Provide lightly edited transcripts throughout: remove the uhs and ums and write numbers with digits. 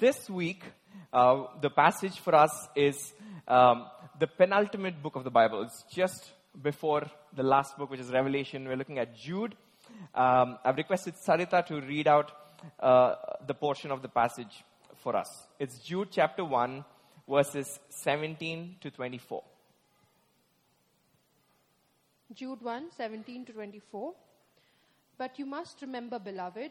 This week, the passage for us is the penultimate book of the Bible. It's just before the last book, which is Revelation. We're looking at Jude. I've requested Sarita to read out the portion of the passage for us. It's Jude chapter 1, verses 17 to 24. Jude 1, 17 to 24. But you must remember, beloved,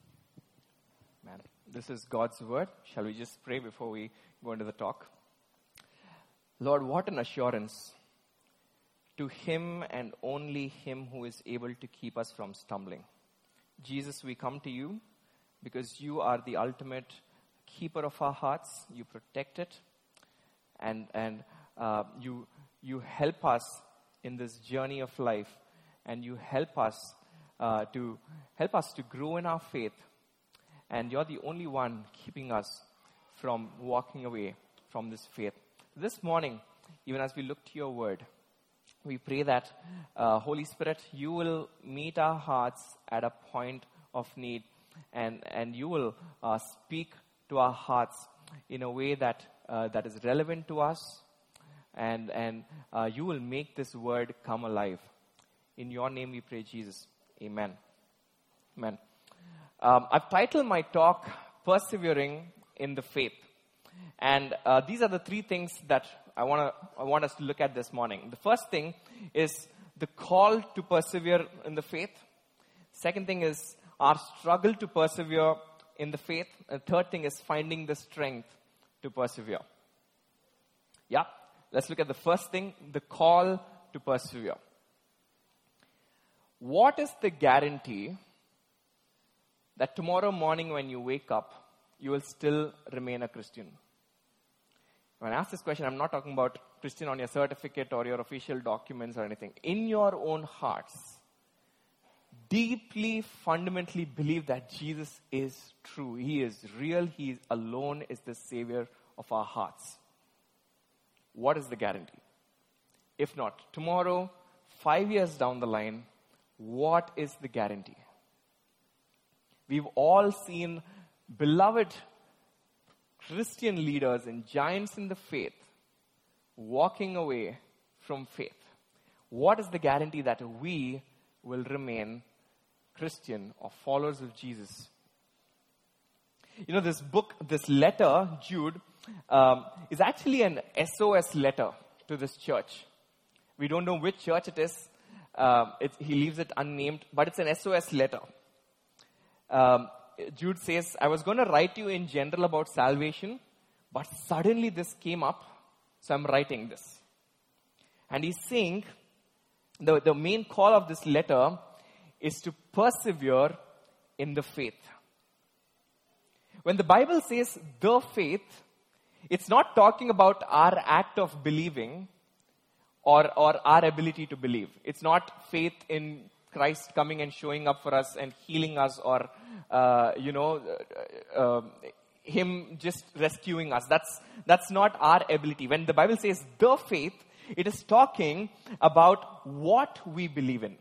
Man, this is God's word. Shall we just pray before we go into the talk? Lord, what an assurance. To him and only him who is able to keep us from stumbling. Jesus, we come to you because you are the ultimate keeper of our hearts. You protect it, and you help us in this journey of life, and you help us to grow in our faith. And you're the only one keeping us from walking away from this faith. This morning, even as we look to your word, we pray that, Holy Spirit, you will meet our hearts at a point of need, and you will speak to our hearts in a way that is relevant to us, and you will make this word come alive. In your name we pray, Jesus. Amen. Amen. I've titled my talk, Persevering in the Faith. And these are the three things that I want us to look at this morning. The first thing is the call to persevere in the faith. Second thing is our struggle to persevere in the faith. And third thing is finding the strength to persevere. Yeah, let's look at the first thing, the call to persevere. What is the guarantee that tomorrow morning when you wake up, you will still remain a Christian? When I ask this question, I'm not talking about Christian on your certificate or your official documents or anything. In your own hearts, deeply, fundamentally believe that Jesus is true. He is real. He alone is the Savior of our hearts. What is the guarantee? If not, tomorrow, 5 years down the line, what is the guarantee? We've all seen beloved Christian leaders and giants in the faith walking away from faith. What is the guarantee that we will remain Christian or followers of Jesus? You know, this book, this letter, Jude, is actually an SOS letter to this church. We don't know which church it is. He leaves it unnamed, but it's an SOS letter. Jude says, I was going to write you in general about salvation, but suddenly this came up, so I'm writing this. And he's saying, the main call of this letter is to persevere in the faith. When the Bible says the faith, it's not talking about our act of believing or our ability to believe. It's not faith in Christ coming and showing up for us and healing us or, him just rescuing us. That's not our ability. When the Bible says the faith, it is talking about what we believe in,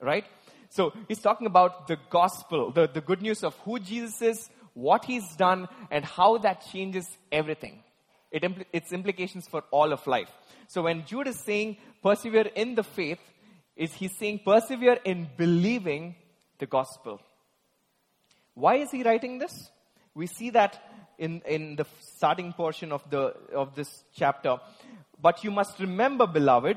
right? So he's talking about the gospel, the good news of who Jesus is, what he's done, and how that changes everything. Its implications for all of life. So when Jude is saying persevere in the faith, he's saying persevere in believing the gospel. Why is he writing this? We see that in the starting portion of this chapter. But you must remember, beloved,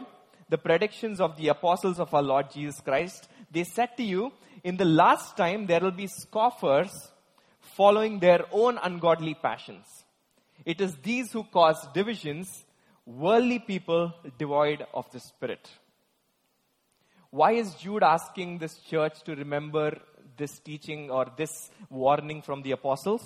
the predictions of the apostles of our Lord Jesus Christ. They said to you, in the last time there will be scoffers following their own ungodly passions. It is these who cause divisions, worldly people devoid of the Spirit. Why is Jude asking this church to remember this teaching or this warning from the apostles?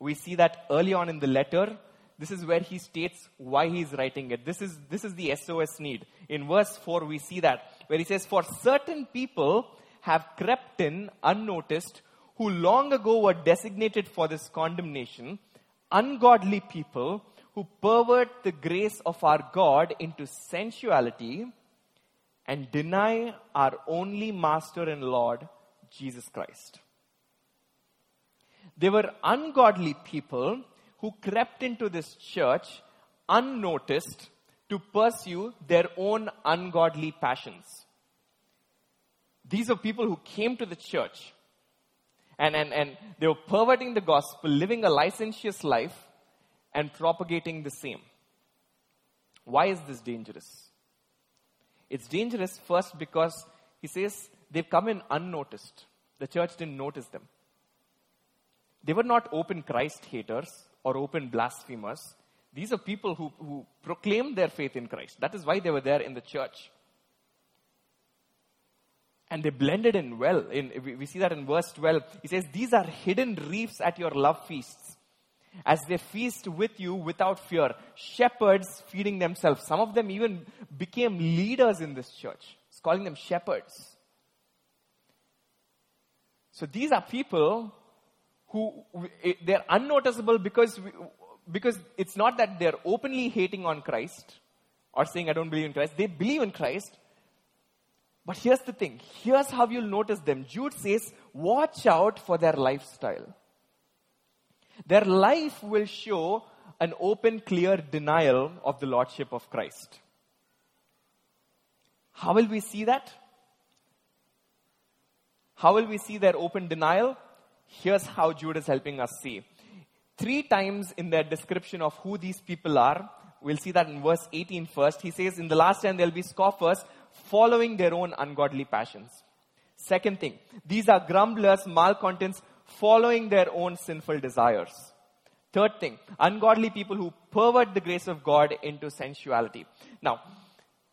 We see that early on in the letter. This is where he states why he is writing it. This is the SOS need. In verse 4 we see that, where he says, "For certain people have crept in unnoticed, who long ago were designated for this condemnation, ungodly people who pervert the grace of our God into sensuality and deny our only Master and Lord, Jesus Christ." They were ungodly people who crept into this church unnoticed to pursue their own ungodly passions. These are people who came to the church. And they were perverting the gospel, living a licentious life, and propagating the same. Why is this dangerous? It's dangerous first because, he says, they've come in unnoticed. The church didn't notice them. They were not open Christ haters or open blasphemers. These are people who proclaimed their faith in Christ. That is why they were there in the church. And they blended in well. We see that in verse 12. He says, "These are hidden reefs at your love feasts, as they feast with you without fear, shepherds feeding themselves." Some of them even became leaders in this church. He's calling them shepherds. So these are people who, they're unnoticeable because it's not that they're openly hating on Christ or saying, "I don't believe in Christ." They believe in Christ. But here's the thing. Here's how you'll notice them. Jude says, watch out for their lifestyle. Their life will show an open, clear denial of the Lordship of Christ. How will we see that? How will we see their open denial? Here's how Jude is helping us see. 3 times in their description of who these people are, we'll see that in verse 18 first. He says, in the last time there'll be scoffers following their own ungodly passions. Second thing, these are grumblers, malcontents, following their own sinful desires. Third thing, ungodly people who pervert the grace of God into sensuality. Now,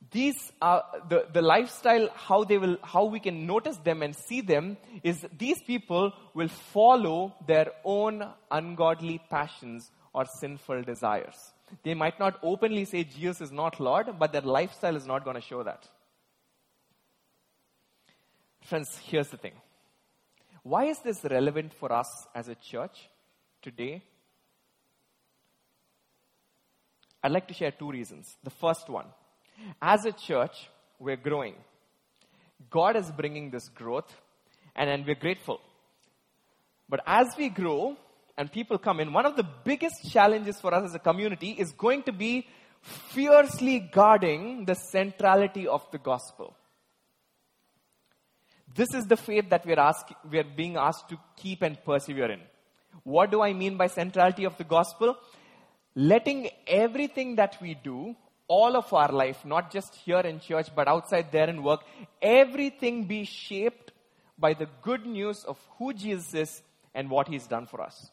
these are the lifestyle, how we can notice them and see them is these people will follow their own ungodly passions or sinful desires. They might not openly say Jesus is not Lord, but their lifestyle is not going to show that. Friends, here's the thing. Why is this relevant for us as a church today? I'd like to share 2 reasons. The first one, as a church, we're growing. God is bringing this growth, and we're grateful. But as we grow and people come in, one of the biggest challenges for us as a community is going to be fiercely guarding the centrality of the gospel. This is the faith that we are being asked to keep and persevere in. What do I mean by centrality of the gospel? Letting everything that we do, all of our life, not just here in church, but outside there in work, everything be shaped by the good news of who Jesus is and what he's done for us.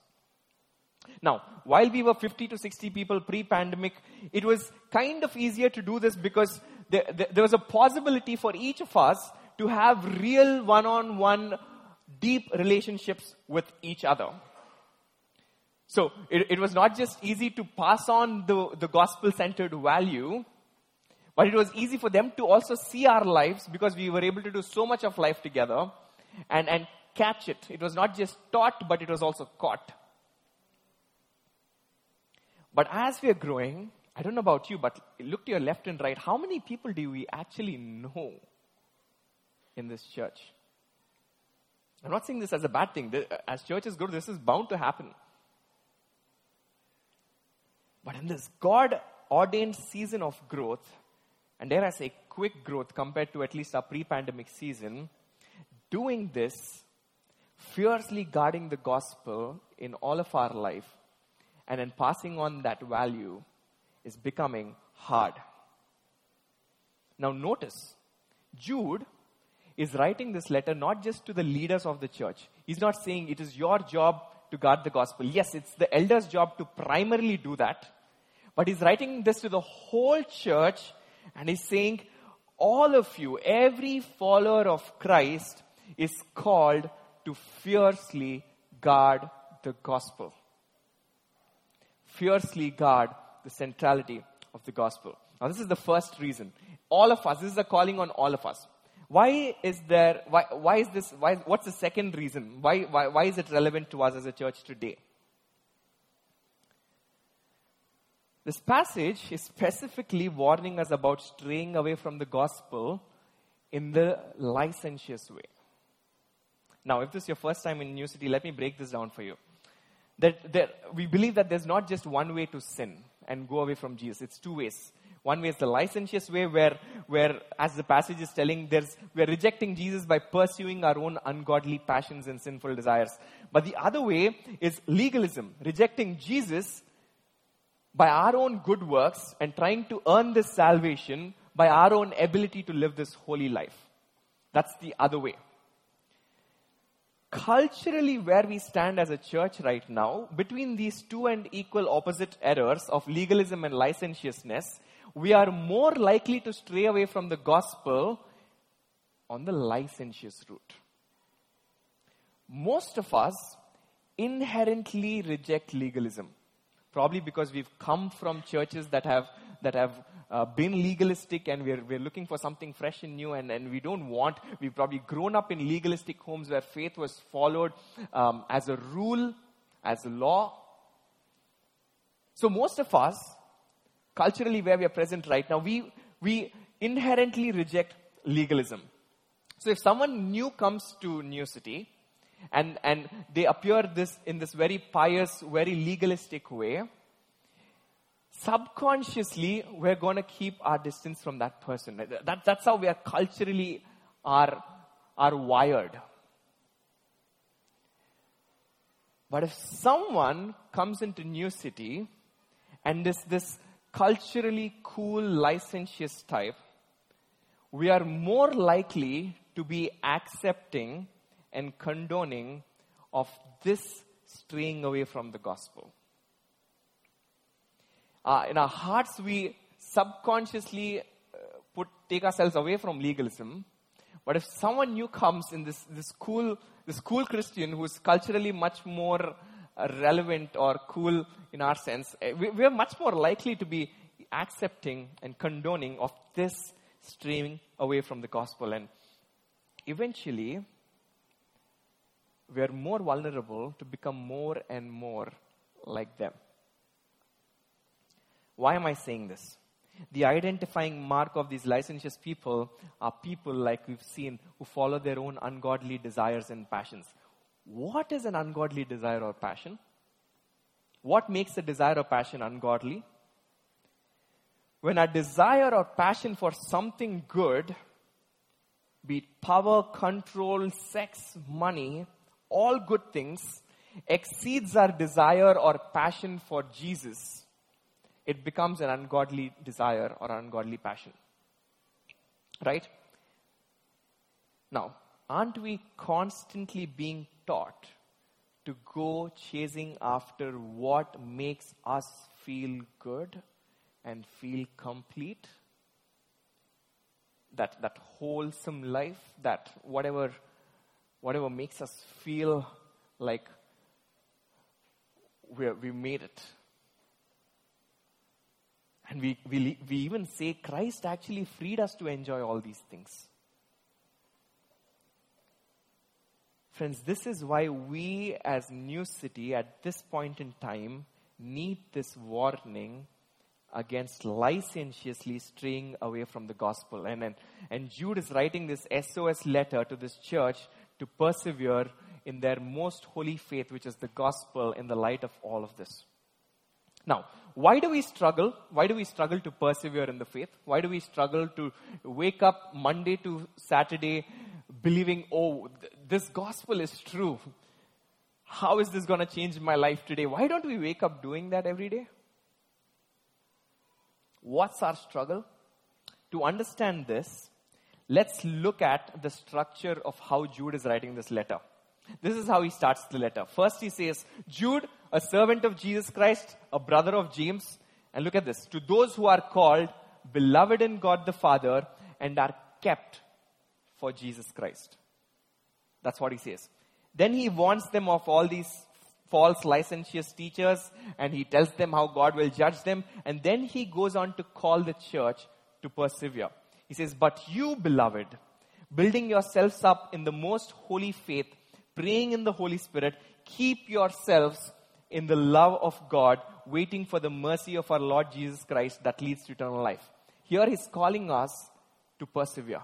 Now, while we were 50 to 60 people pre-pandemic, it was kind of easier to do this because there was a possibility for each of us to have real one-on-one deep relationships with each other. So it was not just easy to pass on the gospel-centered value, but it was easy for them to also see our lives because we were able to do so much of life together and catch it. It was not just taught, but it was also caught. But as we are growing, I don't know about you, but look to your left and right. How many people do we actually know in this church? I'm not saying this as a bad thing. As churches grow, this is bound to happen. But in this God-ordained season of growth, and dare I say quick growth compared to at least our pre-pandemic season, doing this, fiercely guarding the gospel in all of our life, And then passing on that value is becoming hard. Now notice, Jude is writing this letter not just to the leaders of the church. He's not saying it is your job to guard the gospel. Yes, it's the elders' job to primarily do that. But he's writing this to the whole church, and he's saying, all of you, every follower of Christ is called to fiercely guard the gospel. Fiercely guard the centrality of the gospel. Now, this is the first reason. All of us, this is a calling on all of us. What's the second reason? Why is it relevant to us as a church today? This passage is specifically warning us about straying away from the gospel in the licentious way. Now, if this is your first time in New City, let me break this down for you. We believe that there's not just one way to sin and go away from Jesus. It's two ways. One way is the licentious way where as the passage is telling, we're rejecting Jesus by pursuing our own ungodly passions and sinful desires. But the other way is legalism, rejecting Jesus by our own good works and trying to earn this salvation by our own ability to live this holy life. That's the other way. Culturally, where we stand as a church right now, between these two and equal opposite errors of legalism and licentiousness, we are more likely to stray away from the gospel on the licentious route. Most of us inherently reject legalism, probably because we've come from churches that have been legalistic, and we're looking for something fresh and new, and we've probably grown up in legalistic homes where faith was followed as a rule, as a law. So most of us, culturally where we are present right now, we inherently reject legalism. So if someone new comes to New City, and they appear in this very pious, very legalistic way, subconsciously, we're going to keep our distance from that person. That's how we are culturally are wired. But if someone comes into New City and is this culturally cool, licentious type, we are more likely to be accepting and condoning of this straying away from the gospel. In our hearts, we subconsciously take ourselves away from legalism. But if someone new comes in, this cool Christian who's culturally much more relevant or cool in our sense, we are much more likely to be accepting and condoning of this straying away from the gospel. And eventually, we are more vulnerable to become more and more like them. Why am I saying this? The identifying mark of these licentious people are people like we've seen who follow their own ungodly desires and passions. What is an ungodly desire or passion? What makes a desire or passion ungodly? When our desire or passion for something good, be it power, control, sex, money, all good things, exceeds our desire or passion for Jesus, it becomes an ungodly desire or ungodly passion. Right? Now, aren't we constantly being taught to go chasing after what makes us feel good and feel complete? That wholesome life, that whatever makes us feel like we made it. And we even say Christ actually freed us to enjoy all these things. Friends, this is why we as New City at this point in time need this warning against licentiously straying away from the gospel. And Jude is writing this SOS letter to this church to persevere in their most holy faith, which is the gospel, in the light of all of this. Now, why do we struggle? Why do we struggle to persevere in the faith? Why do we struggle to wake up Monday to Saturday believing, this gospel is true? how is this going to change my life today? Why don't we wake up doing that every day? What's our struggle? To understand this, let's look at the structure of how Jude is writing this letter. This is how he starts the letter. First he says, Jude, a servant of Jesus Christ, a brother of James. And look at this. To those who are called, beloved in God the Father, and are kept for Jesus Christ. That's what he says. Then he warns them of all these false licentious teachers, and he tells them how God will judge them. And then he goes on to call the church to persevere. He says, but you, beloved, building yourselves up in the most holy faith, praying in the Holy Spirit, keep yourselves in the love of God, waiting for the mercy of our Lord Jesus Christ that leads to eternal life. Here he's calling us to persevere.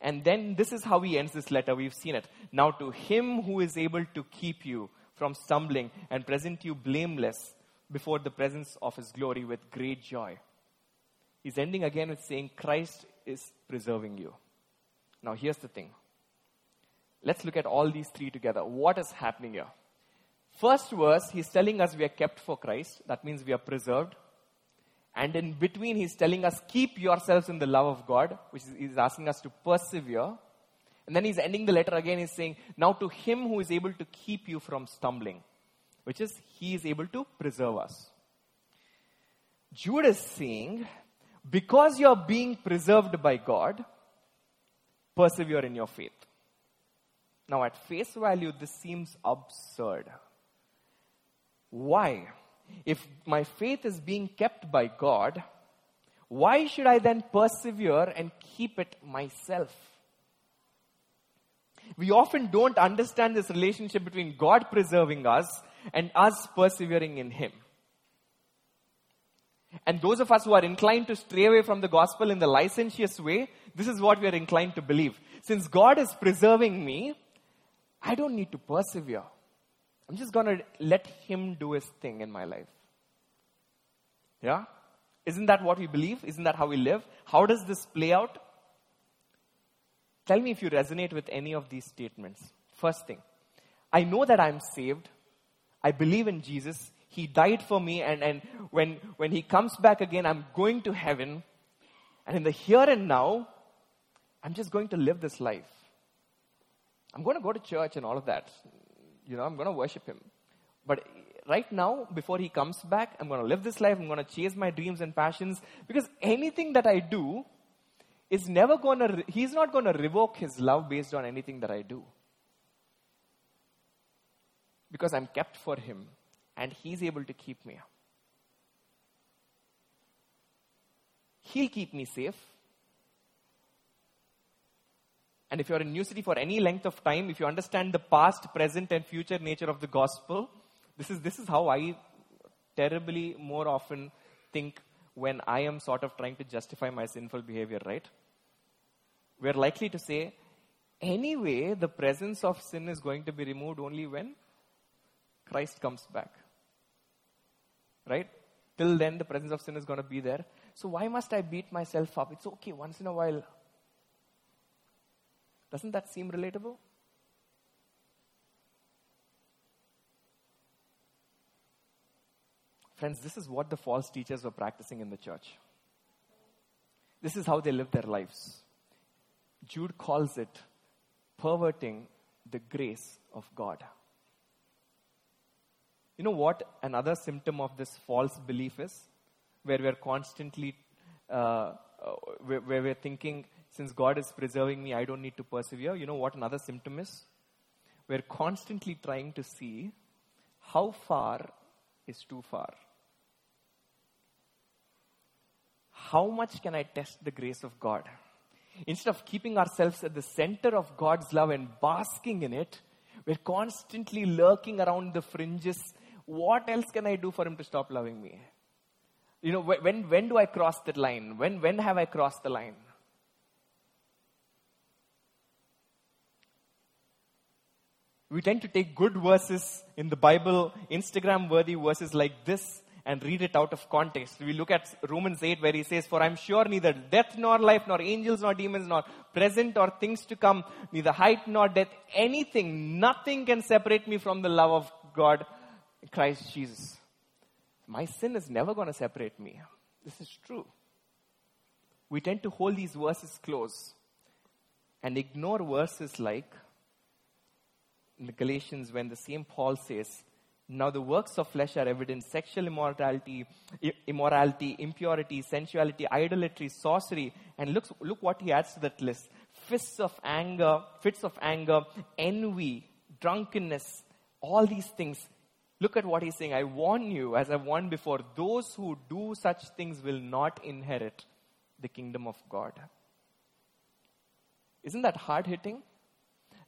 And then this is how he ends this letter. We've seen it. Now to him who is able to keep you from stumbling and present you blameless before the presence of his glory with great joy. He's ending again with saying, Christ is preserving you. Now here's the thing. Let's look at all these three together. What is happening here? First verse, he's telling us we are kept for Christ. That means we are preserved. And in between, he's telling us, keep yourselves in the love of God, which is he's asking us to persevere. And then he's ending the letter again. He's saying, now to him who is able to keep you from stumbling, which is he is able to preserve us. Jude is saying, because you're being preserved by God, persevere in your faith. Now at face value, this seems absurd. Why? If my faith is being kept by God, why should I then persevere and keep it myself? We often don't understand this relationship between God preserving us and us persevering in Him. And those of us who are inclined to stray away from the gospel in the licentious way, this is what we are inclined to believe. Since God is preserving me, I don't need to persevere. I'm just going to let him do his thing in my life. Yeah? Isn't that what we believe? Isn't that how we live? How does this play out? Tell me if you resonate with any of these statements. First thing, I know that I'm saved. I believe in Jesus. He died for me. And when he comes back again, I'm going to heaven. And in the here and now, I'm just going to live this life. I'm going to go to church and all of that. You know, I'm going to worship him. But right now, before he comes back, I'm going to live this life. I'm going to chase my dreams and passions. Because anything that I do is never going to, he's not going to revoke his love based on anything that I do. Because I'm kept for him. And he's able to keep me. He'll keep me safe. And if you're in New City for any length of time, if you understand the past, present, and future nature of the gospel, this is how I terribly more often think when I am sort of trying to justify my sinful behavior, right? We're likely to say, anyway, the presence of sin is going to be removed only when Christ comes back, right? Till then, the presence of sin is going to be there. So why must I beat myself up? It's okay once in a while. Doesn't that seem relatable? Friends, this is what the false teachers were practicing in the church. This is how they lived their lives. Jude calls it perverting the grace of God. You know what another symptom of this false belief is? Where we're constantly, where we're thinking, since God is preserving me, I don't need to persevere. You know what another symptom is? We're constantly trying to see how far is too far. How much can I test the grace of God? Instead of keeping ourselves at the center of God's love and basking in it, we're constantly lurking around the fringes. What else can I do for him to stop loving me? You know, when do I cross that line? When have I crossed the line? We tend to take good verses in the Bible, Instagram-worthy verses like this, and read it out of context. We look at Romans 8 where he says, "For I am sure neither death nor life, nor angels nor demons, nor present or things to come, neither height nor depth, anything, nothing can separate me from the love of God, Christ Jesus." My sin is never going to separate me. This is true. We tend to hold these verses close and ignore verses like in the Galatians when the same Paul says, "Now the works of flesh are evident: sexual immorality, impurity, sensuality, idolatry, sorcery." And look what he adds to that list: fits of anger, envy, drunkenness, all these things. Look at what he's saying. "I warn you, as I warned before, those who do such things will not inherit the kingdom of God." Isn't that hard-hitting?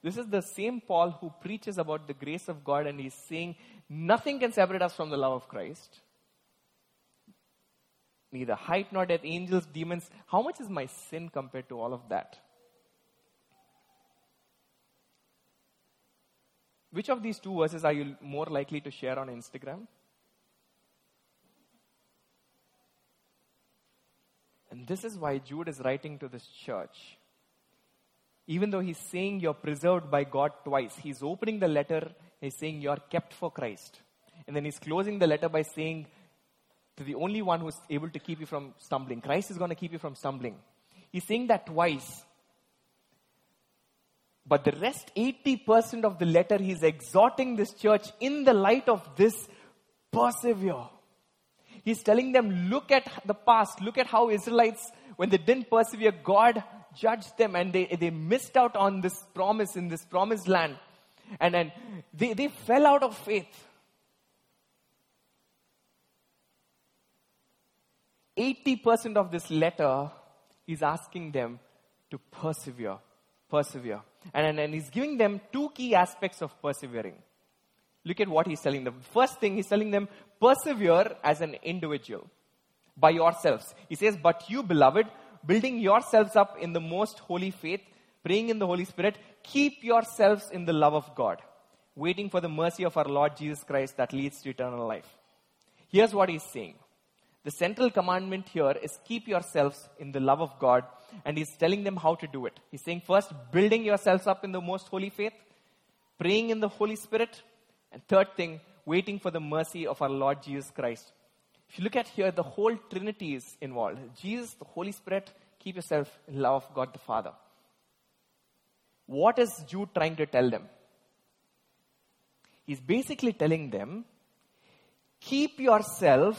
This is the same Paul who preaches about the grace of God, and he's saying nothing can separate us from the love of Christ. Neither height nor depth, angels, demons. How much is my sin compared to all of that? Which of these two verses are you more likely to share on Instagram? And this is why Jude is writing to this church. Even though he's saying you're preserved by God twice, he's opening the letter, he's saying you're kept for Christ. And then he's closing the letter by saying to the only one who's able to keep you from stumbling. Christ is going to keep you from stumbling. He's saying that twice. But the rest, 80% of the letter, he's exhorting this church in the light of this: persevere. He's telling them, look at the past. Look at how Israelites, when they didn't persevere, God judged them and they missed out on this promise in this promised land. And then they fell out of faith. 80% of this letter, he's asking them to persevere. Persevere. And he's giving them two key aspects of persevering. Look at what he's telling them. First thing, he's telling them, persevere as an individual, by yourselves. He says, "But you, beloved, building yourselves up in the most holy faith, praying in the Holy Spirit, keep yourselves in the love of God, waiting for the mercy of our Lord Jesus Christ that leads to eternal life." Here's what he's saying. The central commandment here is keep yourselves in the love of God. And he's telling them how to do it. He's saying first, building yourselves up in the most holy faith, praying in the Holy Spirit, and third thing, waiting for the mercy of our Lord Jesus Christ. If you look at here, the whole Trinity is involved. Jesus, the Holy Spirit, keep yourself in love of God the Father. What is Jude trying to tell them? He's basically telling them, keep yourself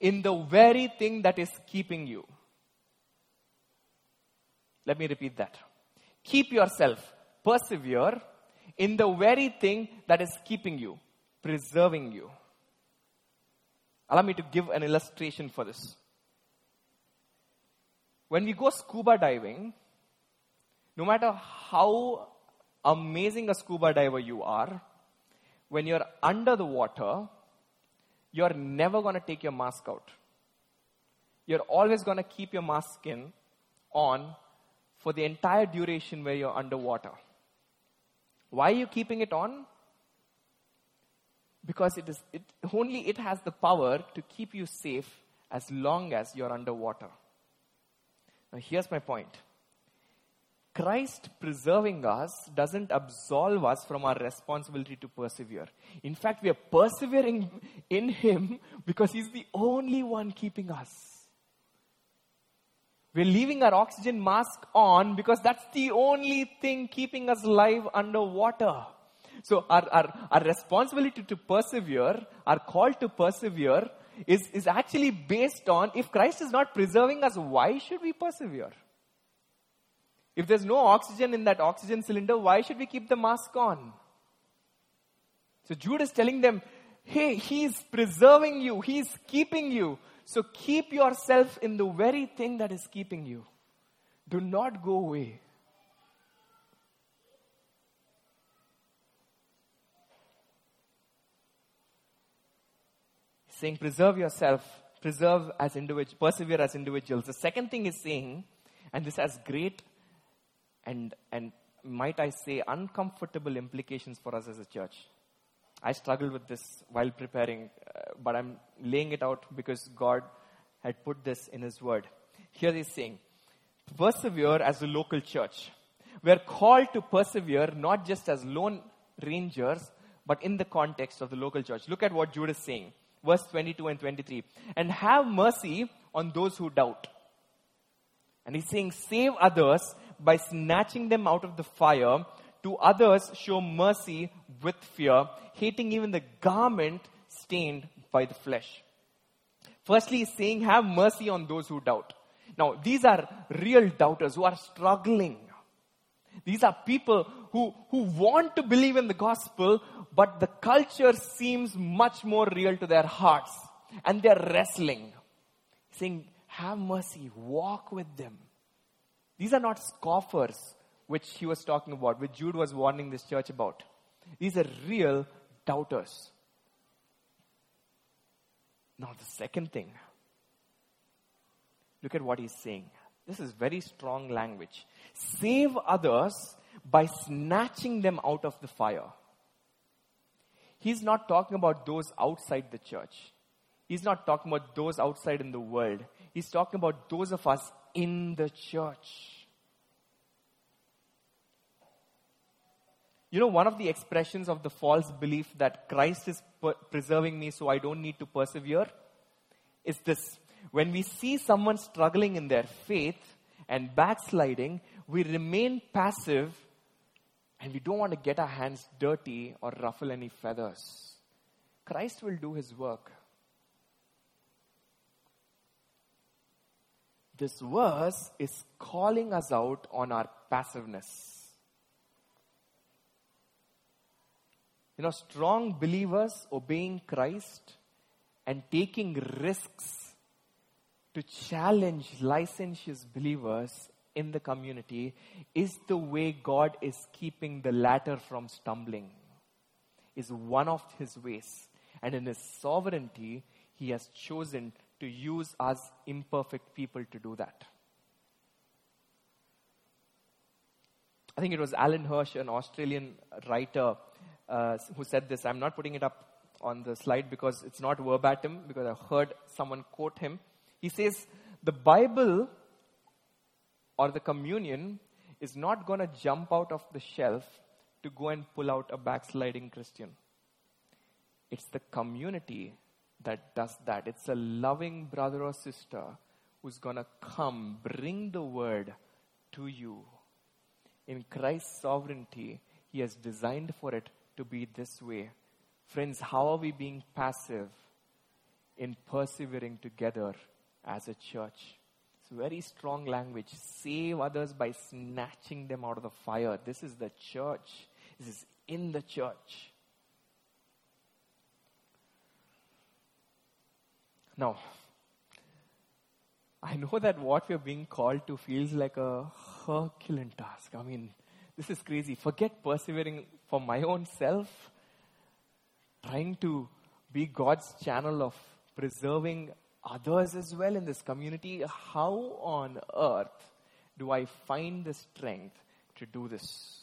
in the very thing that is keeping you. Let me repeat that. Keep yourself, persevere in the very thing that is keeping you, preserving you. Allow me to give an illustration for this. When we go scuba diving, no matter how amazing a scuba diver you are, when you're under the water, you're never going to take your mask out. You're always going to keep your mask on for the entire duration where you're underwater. Why are you keeping it on? Because it has the power to keep you safe as long as you're underwater. Now here's my point. Christ preserving us doesn't absolve us from our responsibility to persevere. In fact, we are persevering in Him because He's the only one keeping us. We're leaving our oxygen mask on because that's the only thing keeping us alive underwater. So our responsibility to persevere, our call to persevere is actually based on, if Christ is not preserving us, why should we persevere? If there's no oxygen in that oxygen cylinder, why should we keep the mask on? So Jude is telling them, hey, He's preserving you. He's keeping you. So keep yourself in the very thing that is keeping you. Do not go away. He's saying preserve yourself. Preserve as individuals. Persevere as individuals. The second thing is saying, and this has great and might I say uncomfortable implications for us as a church. I struggled with this while preparing, but I'm laying it out because God had put this in his word. Here he's saying, persevere as a local church. We're called to persevere not just as lone rangers, but in the context of the local church. Look at what Jude is saying. Verse 22 and 23. And have mercy on those who doubt. And he's saying, save others by snatching them out of the fire. To others, show mercy with fear, hating even the garment stained by the flesh. Firstly, he's saying, have mercy on those who doubt. Now, these are real doubters who are struggling. These are people who want to believe in the gospel, but the culture seems much more real to their hearts. And they're wrestling. Saying, have mercy, walk with them. These are not scoffers, which he was talking about, which Jude was warning this church about. These are real doubters. Now the second thing. Look at what he's saying. This is very strong language. Save others by snatching them out of the fire. He's not talking about those outside the church. He's not talking about those outside in the world. He's talking about those of us in the church. You know, one of the expressions of the false belief that Christ is preserving me so I don't need to persevere is this. When we see someone struggling in their faith and backsliding, we remain passive and we don't want to get our hands dirty or ruffle any feathers. Christ will do his work. This verse is calling us out on our passiveness. You know, strong believers obeying Christ and taking risks to challenge licentious believers in the community is the way God is keeping the latter from stumbling. Is one of his ways. And in his sovereignty, he has chosen to use us imperfect people to do that. I think it was Alan Hirsch, an Australian writer, who said this. I'm not putting it up on the slide because it's not verbatim, because I heard someone quote him. He says, the Bible or the communion is not going to jump out of the shelf to go and pull out a backsliding Christian. It's the community that does that. It's a loving brother or sister who's going to come, bring the word to you. In Christ's sovereignty, he has designed for it to be this way. Friends, how are we being passive in persevering together as a church? It's very strong language. Save others by snatching them out of the fire. This is the church. This is in the church. Now, I know that what we're being called to feels like a Herculean task. I mean, this is crazy. Forget persevering for my own self. Trying to be God's channel of preserving others as well in this community. How on earth do I find the strength to do this?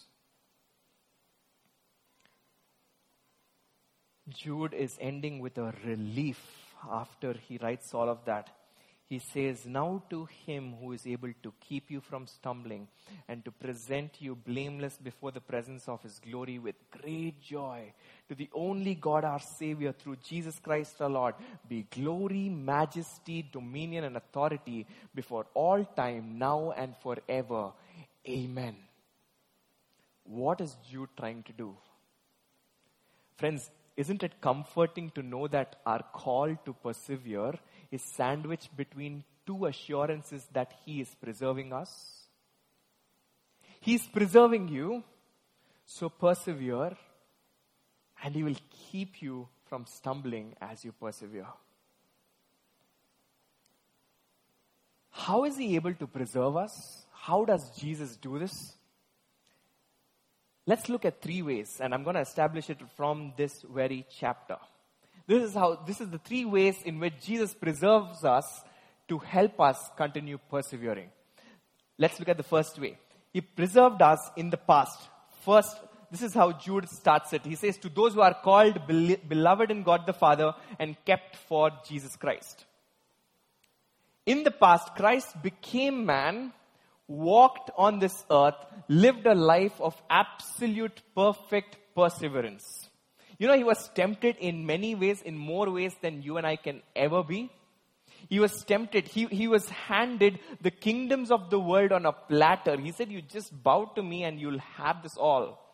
Jude is ending with a relief after he writes all of that. He says, now to him who is able to keep you from stumbling and to present you blameless before the presence of his glory with great joy, to the only God our Savior through Jesus Christ our Lord, be glory, majesty, dominion and authority before all time, now and forever. Amen. What is Jude trying to do? Friends, isn't it comforting to know that our call to persevere is sandwiched between two assurances that he is preserving us? He is preserving you, so persevere, and he will keep you from stumbling as you persevere. How is he able to preserve us? How does Jesus do this? Let's look at three ways, and I'm going to establish it from this very chapter. This is the three ways in which Jesus preserves us to help us continue persevering. Let's look at the first way. He preserved us in the past. First, This is how Jude starts it. He says, to those who are called beloved in God the Father and kept for Jesus Christ. In the past, Christ became man, walked on this earth, lived a life of absolute perfect perseverance. You know, he was tempted in many ways, in more ways than you and I can ever be. He was tempted. He was handed the kingdoms of the world on a platter. He said, you just bow to me and you'll have this all.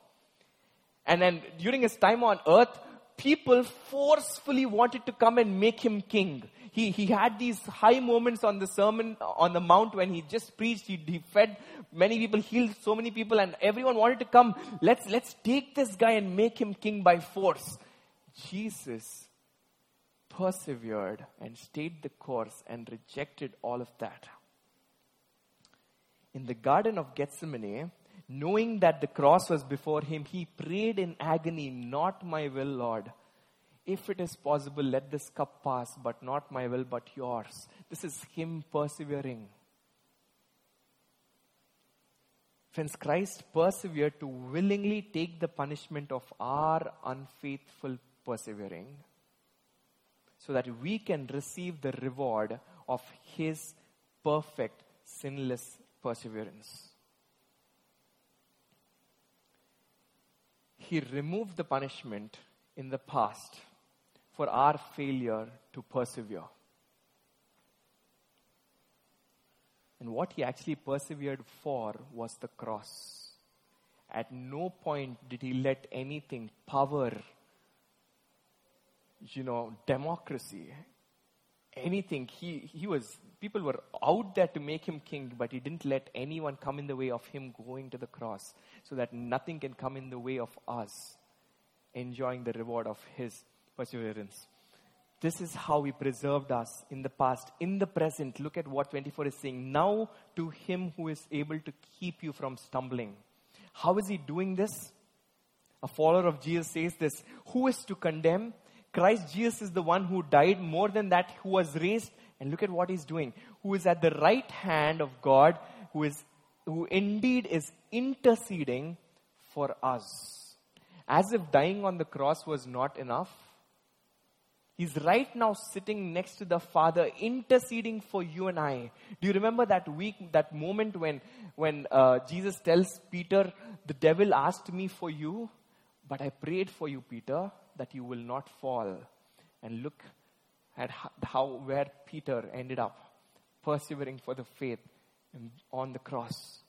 And then during his time on earth, people forcefully wanted to come and make him king. He had these high moments on the Sermon on the Mount when he just preached. He fed many people, healed so many people, and everyone wanted to come. Let's take this guy and make him king by force. Jesus persevered and stayed the course and rejected all of that. In the Garden of Gethsemane, knowing that the cross was before him, he prayed in agony, not my will, Lord. If it is possible, let this cup pass, but not my will, but yours. This is him persevering. Friends, Christ persevered to willingly take the punishment of our unfaithful persevering so that we can receive the reward of his perfect, sinless perseverance. He removed the punishment in the past for our failure to persevere. And what he actually persevered for was the cross. At no point did he let anything, power, democracy, anything. People were out there to make him king, but he didn't let anyone come in the way of him going to the cross so that nothing can come in the way of us enjoying the reward of his perseverance. This is how he preserved us in the past. In the present, look at what 24 is saying. Now to him who is able to keep you from stumbling. How is he doing this? A follower of Jesus says this. Who is to condemn? Christ Jesus is the one who died, more than that, who was raised. And look at what he's doing. Who is at the right hand of God, who indeed is interceding for us. As if dying on the cross was not enough. He's right now sitting next to the Father, interceding for you and I. Do you remember that week, that moment when Jesus tells Peter, the devil asked me for you, but I prayed for you, Peter, that you will not fall. And look at where Peter ended up, persevering for the faith on the cross.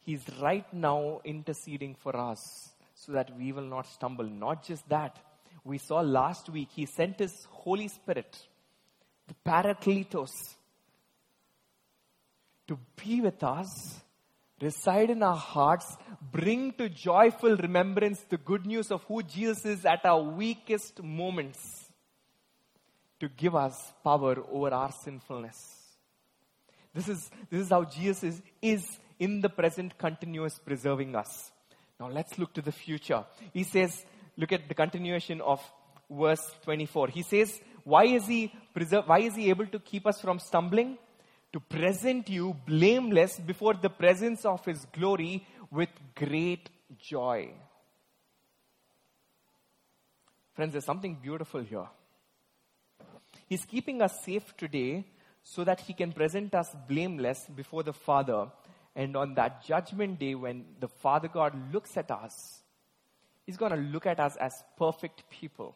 He's right now interceding for us so that we will not stumble. Not just that. We saw last week, he sent his Holy Spirit, the Paracletos, to be with us, reside in our hearts, bring to joyful remembrance the good news of who Jesus is at our weakest moments, to give us power over our sinfulness. This is how Jesus is in the present, continuous, preserving us. Now let's look to the future. He says, look at the continuation of verse 24. He says, why is he able to keep us from stumbling? To present you blameless before the presence of his glory with great joy. Friends, there's something beautiful here. He's keeping us safe today so that he can present us blameless before the Father. And on that judgment day, when the Father God looks at us, he's going to look at us as perfect people.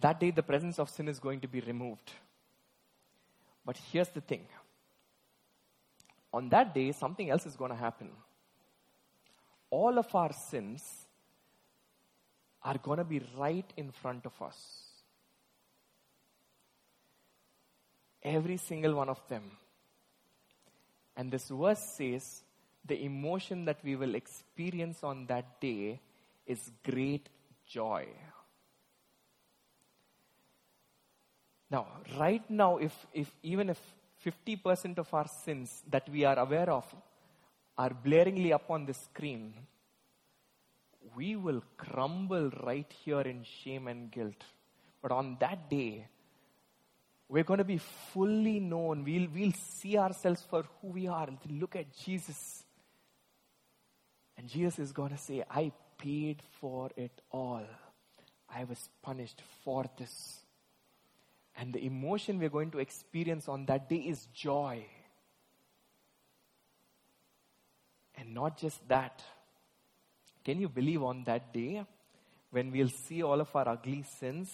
That day, the presence of sin is going to be removed. But here's the thing. On that day, something else is going to happen. All of our sins are going to be right in front of us. Every single one of them. And this verse says, the emotion that we will experience on that day is great joy. Now, right now, if 50% of our sins that we are aware of are blaringly up on the screen, we will crumble right here in shame and guilt. But on that day, We're going to be fully known. We'll see ourselves for who we are. And look at Jesus. And Jesus is going to say, I paid for it all. I was punished for this. And the emotion we're going to experience on that day is joy. And not just that. Can you believe on that day, when we'll see all of our ugly sins,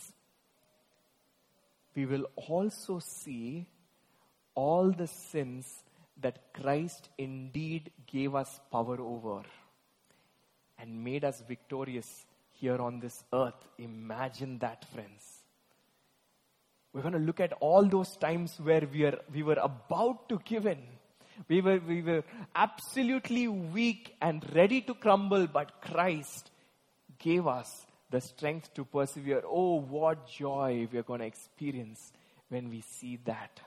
we will also see all the sins that Christ indeed gave us power over and made us victorious here on this earth. Imagine that, friends. We're going to look at all those times where we were about to give in. We were absolutely weak and ready to crumble, but Christ gave us the strength to persevere. Oh, what joy we're going to experience when we see that.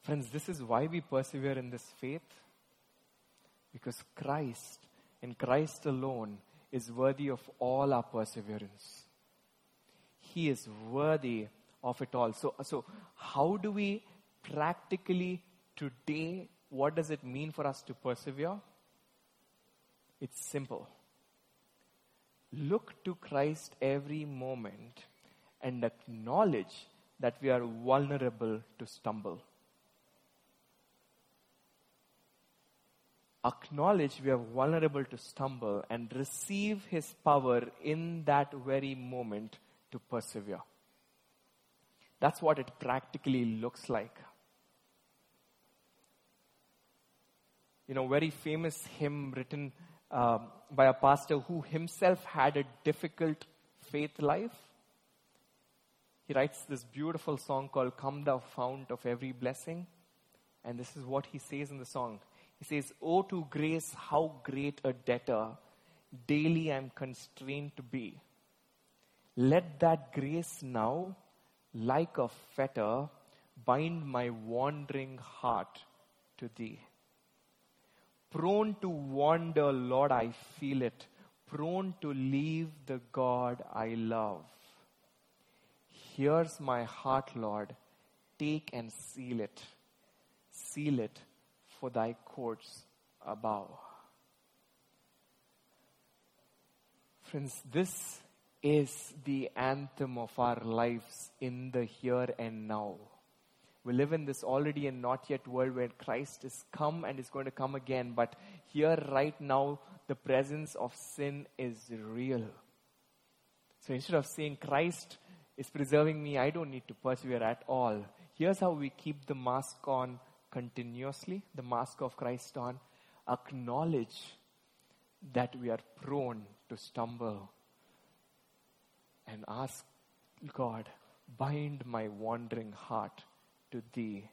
Friends, this is why we persevere in this faith. Because Christ, in Christ alone, is worthy of all our perseverance. He is worthy of it all. So how do we practically today, what does it mean for us to persevere? It's simple. Look to Christ every moment and acknowledge that we are vulnerable to stumble. Acknowledge we are vulnerable to stumble and receive His power in that very moment to persevere. That's what it practically looks like. You know, very famous hymn written by a pastor who himself had a difficult faith life. He writes this beautiful song called Come Thou Fount of Every Blessing. And this is what he says in the song. He says, "Oh, to grace, how great a debtor daily I'm constrained to be. Let that grace now, like a fetter, bind my wandering heart to Thee. Prone to wander, Lord, I feel it. Prone to leave the God I love. Here's my heart, Lord. Take and seal it. Seal it for Thy courts above." Friends, this is the anthem of our lives in the here and now. We live in this already and not yet world where Christ is come and is going to come again. But here right now, the presence of sin is real. So instead of saying Christ is preserving me, I don't need to persevere at all. Here's how we keep the mask on continuously, the mask of Christ on. Acknowledge that we are prone to stumble. And ask God, bind my wandering heart to Thee.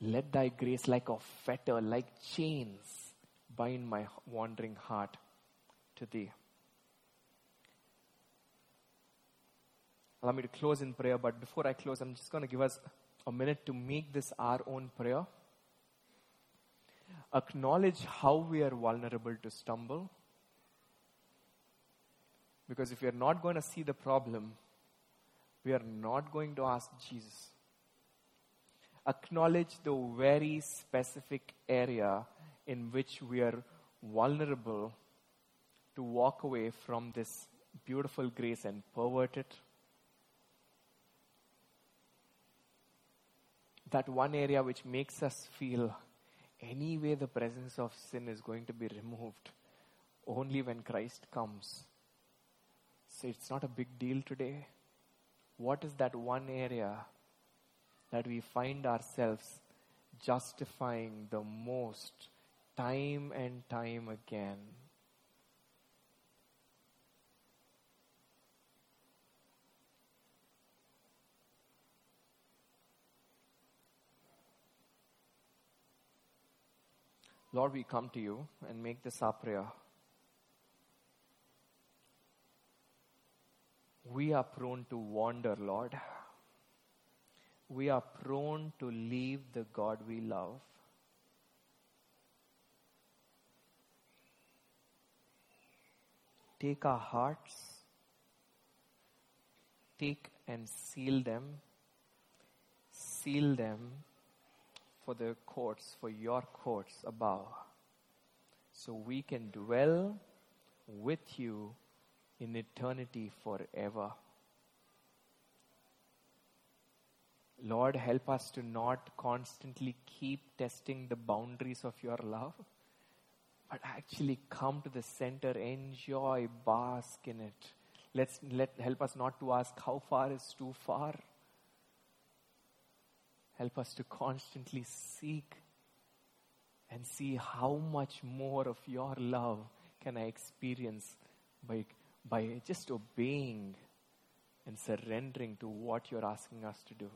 Let Thy grace, like a fetter, like chains, bind my wandering heart to Thee. Allow me to close in prayer, but before I close, I'm just going to give us a minute to make this our own prayer. Acknowledge how we are vulnerable to stumble. Because if we are not going to see the problem, we are not going to ask Jesus. Acknowledge the very specific area in which we are vulnerable to walk away from this beautiful grace and pervert it. That one area which makes us feel anyway the presence of sin is going to be removed only when Christ comes. So it's not a big deal today. What is that one area that we find ourselves justifying the most time and time again? Lord, we come to You and make this our prayer. We are prone to wander, Lord. We are prone to leave the God we love. take our hearts, take and seal them for the courts, for your courts above, so we can dwell with you in eternity forever. Lord, help us to not constantly keep testing the boundaries of your love, but actually come to the center, enjoy, bask in it. Help us not to ask how far is too far. Help us to constantly seek and see how much more of your love can I experience by just obeying and surrendering to what you're asking us to do.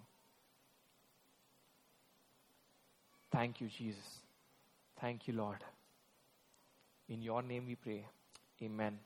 Thank you, Jesus. Thank you, Lord. In your name we pray. Amen.